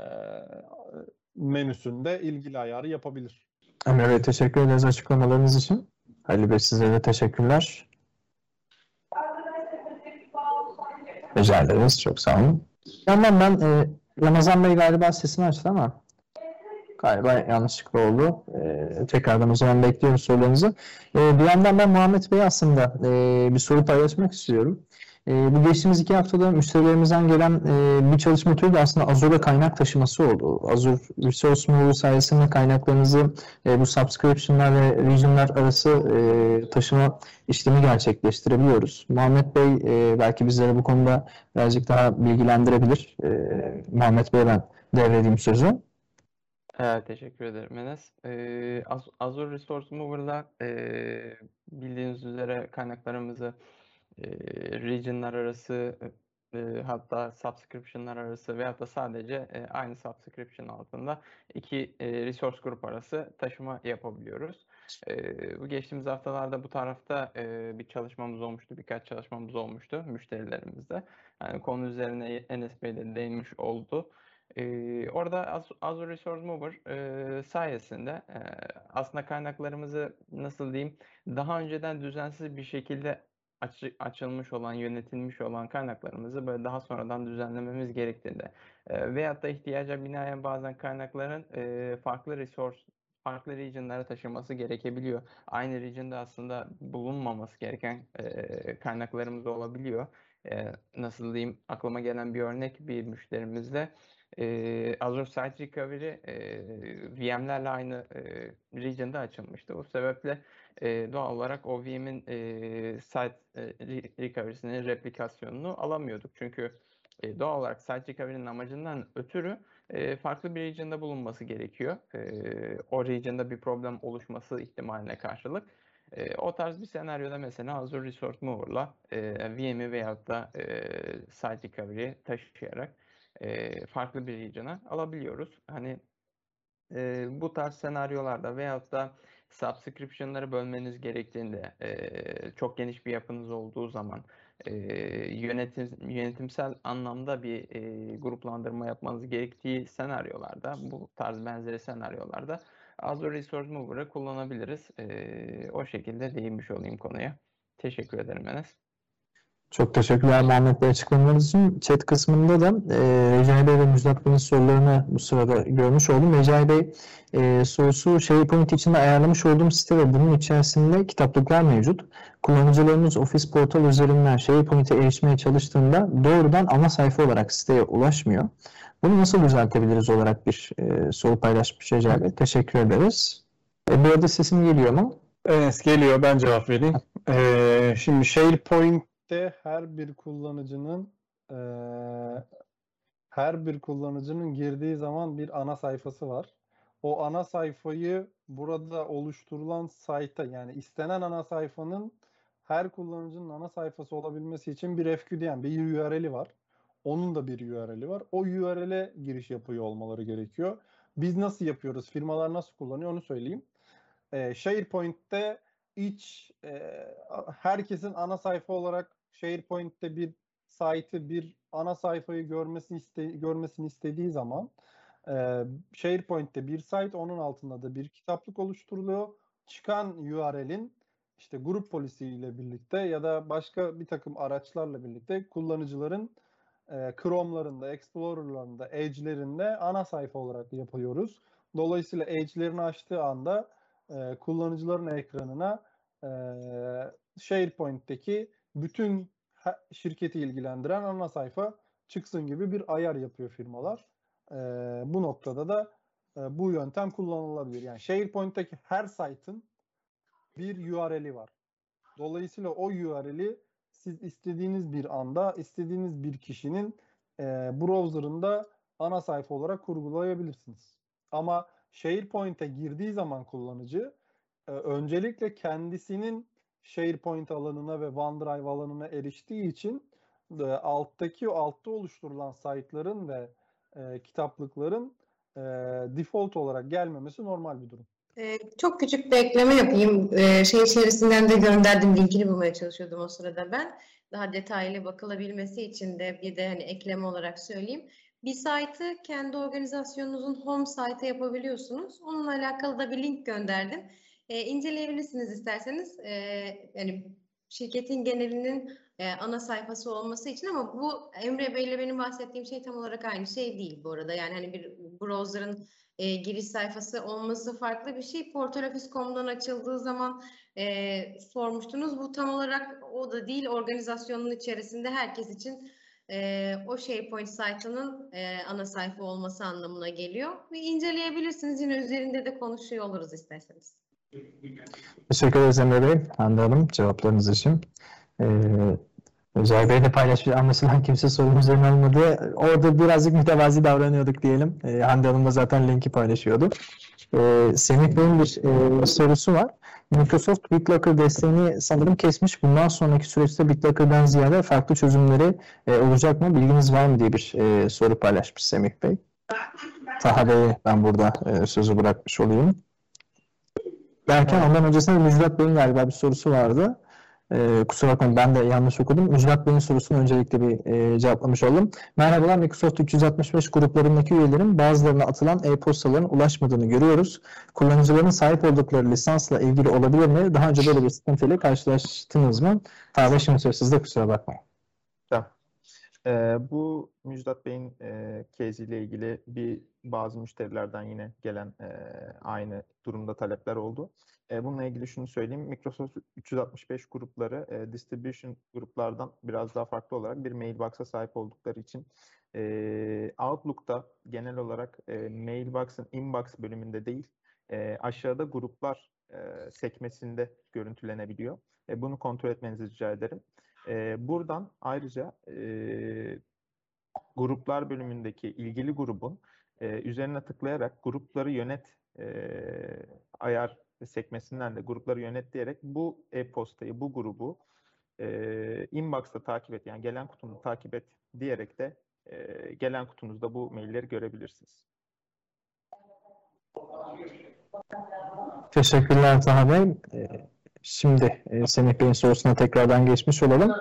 menüsünde ilgili ayarı yapabilir. Emre Bey, teşekkür ederiz açıklamalarınız için. Halil Bey, size de teşekkürler. Rica ederiz. Çok sağ olun. Yandan ben e, Ramazan Bey galiba sesini açtı ama galiba yanlışlıkla oldu. Ee, tekrardan o zaman bekliyorum sorularınızı. Ee, bir yandan ben Muhammed Bey aslında e, bir soru paylaşmak istiyorum. E, bu geçtiğimiz iki haftada müşterilerimizden gelen e, bir çalışma türü de aslında Azure'da kaynak taşıması oldu. Azure Resource Manager sayesinde kaynaklarınızı e, bu subscription'lar ve region'lar arası e, taşıma işlemi gerçekleştirebiliyoruz. Muhammed Bey e, belki bizlere bu konuda birazcık daha bilgilendirebilir. E, Muhammed Bey'e ben devredeyim sözü. Evet, teşekkür ederim Enes. Ee, Azure Resource Mover'la e, bildiğiniz üzere kaynaklarımızı e, regionlar arası e, hatta subscriptionlar arası veyahut da sadece e, aynı subscription altında iki e, resource grup arası taşıma yapabiliyoruz. E, bu geçtiğimiz haftalarda bu tarafta e, bir çalışmamız olmuştu, birkaç çalışmamız olmuştu müşterilerimizde. Yani konu üzerine Enes Bey de değinmiş oldu. Ee, orada Azure Resource Mover e, sayesinde e, aslında kaynaklarımızı, nasıl diyeyim, daha önceden düzensiz bir şekilde aç, açılmış olan, yönetilmiş olan kaynaklarımızı böyle daha sonradan düzenlememiz gerektiğinde e, veyahut da ihtiyaca binaen bazen kaynakların e, farklı resource farklı regionlara taşıması gerekebiliyor. Aynı regionda aslında bulunmaması gereken e, kaynaklarımız olabiliyor. E, nasıl diyeyim, aklıma gelen bir örnek bir müşterimizde e, Azure Site Recovery e, V M'lerle aynı e, regionda açılmıştı. O sebeple e, doğal olarak o V M'in e, Site e, Recovery'sinin replikasyonunu alamıyorduk. Çünkü E, doğal olarak Site Recovery'nin amacından ötürü e, farklı bir region'da bulunması gerekiyor. E, o region'da bir problem oluşması ihtimaline karşılık. E, o tarz bir senaryoda mesela Azure Resource Mover'la e, V M'i veyahut da e, Site Recovery'i taşıyarak e, farklı bir region'a alabiliyoruz. Hani e, bu tarz senaryolarda veyahut da subscription'ları bölmeniz gerektiğinde, e, çok geniş bir yapınız olduğu zaman e, yönetim, yönetimsel anlamda bir e, gruplandırma yapmanız gerektiği senaryolarda, bu tarz benzeri senaryolarda Azure Resource Mover'ı kullanabiliriz. E, o şekilde değinmiş olayım konuya. Teşekkür ederim Enes. Çok teşekkürler Mehmet Bey açıklamalarınız için. Chat kısmında da e, Recai Bey ve Müjdat Bey'in sorularını bu sırada görmüş oldum. Recai Bey e, sorusu, SharePoint içinde ayarlamış olduğum site ve bunun içerisinde kitaplıklar mevcut. Kullanıcılarımız Office Portal üzerinden SharePoint'e erişmeye çalıştığında doğrudan ana sayfa olarak siteye ulaşmıyor. Bunu nasıl düzeltebiliriz olarak bir e, soru paylaşmış Recai Bey. Teşekkür ederiz. E, burada sesim geliyor mu? Evet geliyor, ben cevap vereyim. E, şimdi SharePoint de her bir kullanıcının e, her bir kullanıcının girdiği zaman bir ana sayfası var. O ana sayfayı burada oluşturulan sayta, yani istenen ana sayfanın her kullanıcının ana sayfası olabilmesi için bir F Q D M, bir U R L'i var. Onun da bir U R L'i var. O U R L'e giriş yapıyor olmaları gerekiyor. Biz nasıl yapıyoruz? Firmalar nasıl kullanıyor? Onu söyleyeyim. E, SharePoint'te İç e, herkesin ana sayfa olarak SharePoint'te bir site'i, bir ana sayfayı görmesi iste, görmesini istediği zaman e, SharePoint'te bir site, onun altında da bir kitaplık oluşturuluyor. Çıkan U R L'in işte grup polisiyle birlikte ya da başka bir takım araçlarla birlikte kullanıcıların e, Chrome'larında, Explorer'larında, Edge'lerinde ana sayfa olarak yapıyoruz. Dolayısıyla Edge'lerini açtığı anda Ee, kullanıcıların ekranına e, SharePoint'teki bütün şirketi ilgilendiren ana sayfa çıksın gibi bir ayar yapıyor firmalar. Ee, bu noktada da e, bu yöntem kullanılabilir. Yani SharePoint'teki her site'ın bir U R L'i var. Dolayısıyla o U R L'i siz istediğiniz bir anda, istediğiniz bir kişinin e, browser'ında ana sayfa olarak kurgulayabilirsiniz. Ama SharePoint'e girdiği zaman kullanıcı öncelikle kendisinin SharePoint alanına ve OneDrive alanına eriştiği için alttaki altta oluşturulan site'ların ve e, kitaplıkların e, default olarak gelmemesi normal bir durum. Ee, çok küçük bir ekleme yapayım. Ee, şey içerisinden de gönderdim, linkini bulmaya çalışıyordum o sırada ben. Daha detaylı bakılabilmesi için de bir de hani ekleme olarak söyleyeyim. Bir site'ı kendi organizasyonunuzun home site'ı yapabiliyorsunuz. Onunla alakalı da bir link gönderdim. Ee, inceleyebilirsiniz isterseniz. Ee, yani şirketin genelinin e, ana sayfası olması için, ama bu Emre Bey ile benim bahsettiğim şey tam olarak aynı şey değil bu arada. Yani hani bir browser'ın e, giriş sayfası olması farklı bir şey. Portal Office nokta com'dan açıldığı zaman e, sormuştunuz. Bu tam olarak o da değil. Organizasyonun içerisinde herkes için Ee, o SharePoint site'ının e, ana sayfa olması anlamına geliyor. Ve inceleyebilirsiniz. Yine üzerinde de konuşuyor oluruz isterseniz. Teşekkür ederiz Emre Bey, Hande Hanım, cevaplarınız için. Ee, Özel Bey'le paylaştığı anlaşılan kimse sorun üzerine almadı. Orada birazcık mütevazi davranıyorduk diyelim. Ee, Hande Hanım da zaten linki paylaşıyordu. Ee, Semih Bey'in bir e, sorusu var. Microsoft BitLocker desteğini sanırım kesmiş. Bundan sonraki süreçte BitLocker'dan ziyade farklı çözümleri e, olacak mı? Bilginiz var mı diye bir e, soru paylaşmış Semih Bey. Taha Bey'e ben burada e, sözü bırakmış olayım. Belki ondan öncesinde Müjdat Bey'in galiba bir sorusu vardı. Ee, kusura bakmayın, ben de yanlış okudum. Müjdat Bey'in sorusunu öncelikle bir e, cevaplamış oldum. Merhabalar, Microsoft üç yüz altmış beş gruplarındaki üyelerin bazılarına atılan e-postaların ulaşmadığını görüyoruz. Kullanıcıların sahip oldukları lisansla ilgili olabilir mi? Daha önce böyle bir sıkıntıyla karşılaştınız mı? Tabii şimdi söz sizde, kusura bakmayın. Tamam. Ee, bu Müjdat Bey'in e, case ile ilgili bir bazı müşterilerden yine gelen e, aynı durumda talepler oldu. E, bununla ilgili şunu söyleyeyim. Microsoft üç yüz altmış beş grupları e, distribution gruplardan biraz daha farklı olarak bir mailbox'a sahip oldukları için e, Outlook'ta genel olarak e, mailbox'ın inbox bölümünde değil e, aşağıda gruplar e, sekmesinde görüntülenebiliyor. E, bunu kontrol etmenizi rica ederim. E, buradan ayrıca e, gruplar bölümündeki ilgili grubun e, üzerine tıklayarak grupları yönet e, ayar sekmesinden de grupları yönet diyerek bu e-postayı, bu grubu e, inbox'ta takip et, yani gelen kutunu takip et diyerek de e, gelen kutunuzda bu mailleri görebilirsiniz. Teşekkürler Taha Bey. Şimdi e, Semih Bey'in sorusuna tekrardan geçmiş olalım.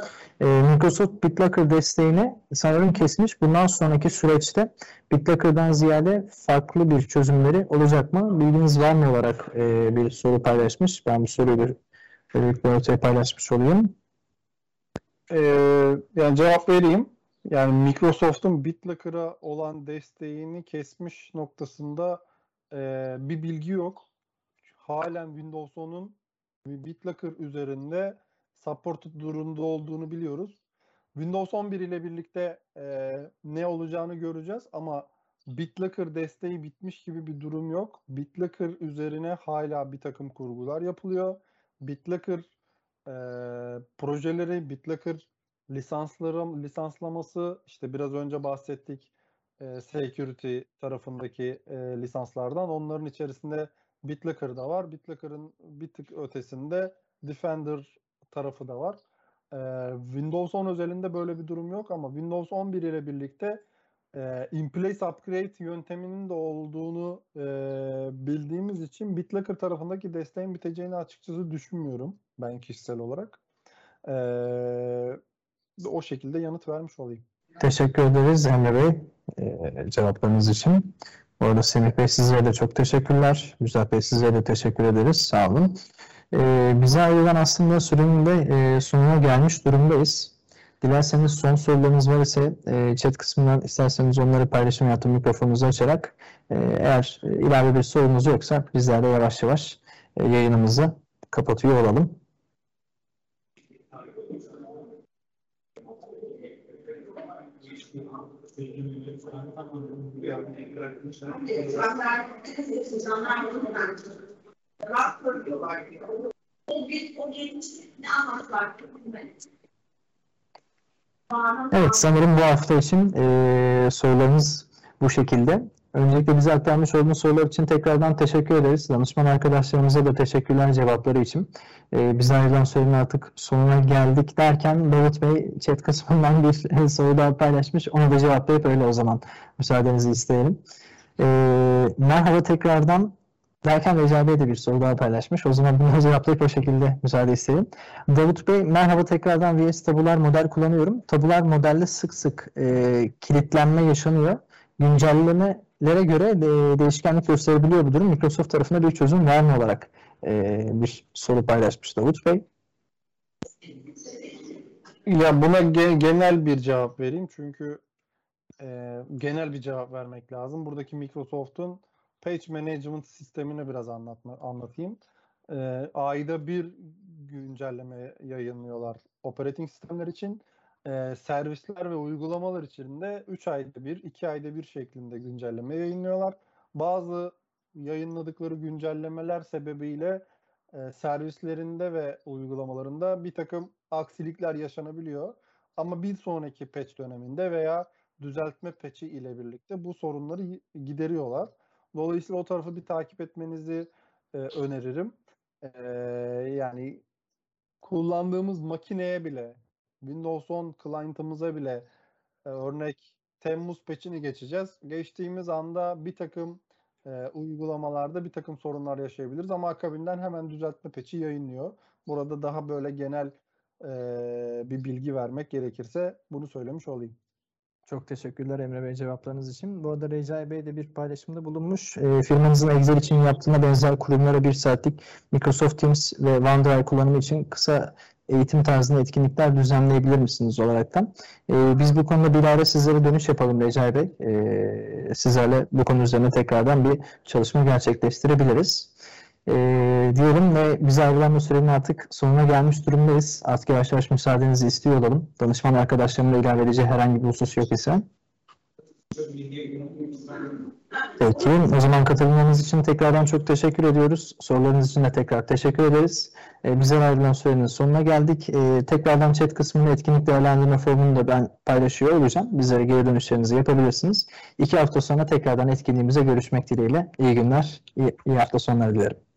E, Microsoft BitLocker desteğini sanırım kesmiş. Bundan sonraki süreçte BitLocker'dan ziyade farklı bir çözümleri olacak mı? Bilginiz var mı olarak e, bir soru paylaşmış. Ben bu soruyu bir birlikte ortaya paylaşmış olayım. E, yani cevap vereyim. Yani Microsoft'un BitLocker'a olan desteğini kesmiş noktasında e, bir bilgi yok. Halen Windows onun BitLocker üzerinde support durumda olduğunu biliyoruz. Windows on bir ile birlikte e, ne olacağını göreceğiz ama BitLocker desteği bitmiş gibi bir durum yok. BitLocker üzerine hala bir takım kurgular yapılıyor. BitLocker e, projeleri, BitLocker lisansları, lisanslaması, işte biraz önce bahsettik e, security tarafındaki e, lisanslardan, onların içerisinde BitLocker da var. BitLocker'ın bir tık ötesinde Defender tarafı da var. Ee, Windows on özelinde böyle bir durum yok ama Windows on bir ile birlikte e, in place upgrade yönteminin de olduğunu e, bildiğimiz için BitLocker tarafındaki desteğin biteceğini açıkçası düşünmüyorum ben kişisel olarak. E, o şekilde yanıt vermiş olayım. Teşekkür ederiz Emre Bey e, cevaplarınız için. Bu arada Semih Bey sizlere de çok teşekkürler. Müjdat Bey sizlere de teşekkür ederiz. Sağ olun. Ee, bize ayrılan aslında sürenin de e, sonuna gelmiş durumdayız. Dilerseniz son sorularınız var ise e, chat kısmından isterseniz onları paylaşım yaptım mikrofonunuzu açarak. E, eğer ilave bir sorunuz yoksa bizler de yavaş yavaş e, yayınımızı kapatıyor olalım. Evet, sanırım bu hafta için e, sorularımız bu şekilde. Öncelikle bize aktarmış olduğunuz sorular için tekrardan teşekkür ederiz. Danışman arkadaşlarımıza da teşekkürler cevapları için. Ee, bize ayrılan sürenin artık sonuna geldik derken Mehmet Bey chat kısmından bir soru daha paylaşmış. Ona da cevaplayıp öyle o zaman müsaadenizi isteyelim. Ee, merhaba tekrardan derken Recep Bey de bir soru daha paylaşmış. O zaman bunu cevaplayıp o şekilde müsaade isteyelim. Davut Bey, merhaba tekrardan V S Tabular model kullanıyorum. Tabular modelde sık sık e, kilitlenme yaşanıyor. Güncelleme lere göre de değişkenlik gösterebiliyor bu durum. Microsoft tarafında bir çözüm var mı olarak e, bir soru paylaşmış Davut Bey. Ya buna ge genel bir cevap vereyim çünkü e, genel bir cevap vermek lazım. Buradaki Microsoft'un Page Management sistemini biraz anlatma, anlatayım. E, ayda bir güncelleme yayınlıyorlar operating sistemler için. Ee, servisler ve uygulamalar için de üç ayda bir, iki ayda bir şeklinde güncelleme yayınlıyorlar. Bazı yayınladıkları güncellemeler sebebiyle e, servislerinde ve uygulamalarında bir takım aksilikler yaşanabiliyor. Ama bir sonraki patch döneminde veya düzeltme patchi ile birlikte bu sorunları gideriyorlar. Dolayısıyla o tarafı bir takip etmenizi e, öneririm. E, yani kullandığımız makineye bile, Windows on client'ımıza bile e, örnek Temmuz patch'ini geçeceğiz. Geçtiğimiz anda bir takım e, uygulamalarda bir takım sorunlar yaşayabiliriz ama akabinden hemen düzeltme patch'i yayınlıyor. Burada daha böyle genel e, bir bilgi vermek gerekirse bunu söylemiş olayım. Çok teşekkürler Emre Bey cevaplarınız için. Bu arada Recai Bey de bir paylaşımda bulunmuş. E, firmanızın Excel için yaptığına benzer kurumlara bir saatlik Microsoft Teams ve OneDrive kullanımı için kısa eğitim tarzında etkinlikler düzenleyebilir misiniz olaraktan. E, biz bu konuda bir ara sizlere dönüş yapalım Recai Bey. E, sizlerle bu konu üzerine tekrardan bir çalışma gerçekleştirebiliriz. E, diyelim ve bize ayrılan bu sürenin artık sonuna gelmiş durumdayız. Artık yavaş yavaş müsaadenizi istiyor olalım. Danışman arkadaşlarımla ilave edeceği herhangi bir husus yok ise. Peki, o zaman katılımlarınız için tekrardan çok teşekkür ediyoruz. Sorularınız için de tekrar teşekkür ederiz. Ee, bize ayrılan sürenin sonuna geldik. Ee, tekrardan chat kısmında etkinlik değerlendirme formunu da ben paylaşıyor olacağım. Bizlere geri dönüşlerinizi yapabilirsiniz. İki hafta sonra tekrardan etkinliğimize görüşmek dileğiyle. İyi günler, iyi, iyi hafta sonları dilerim.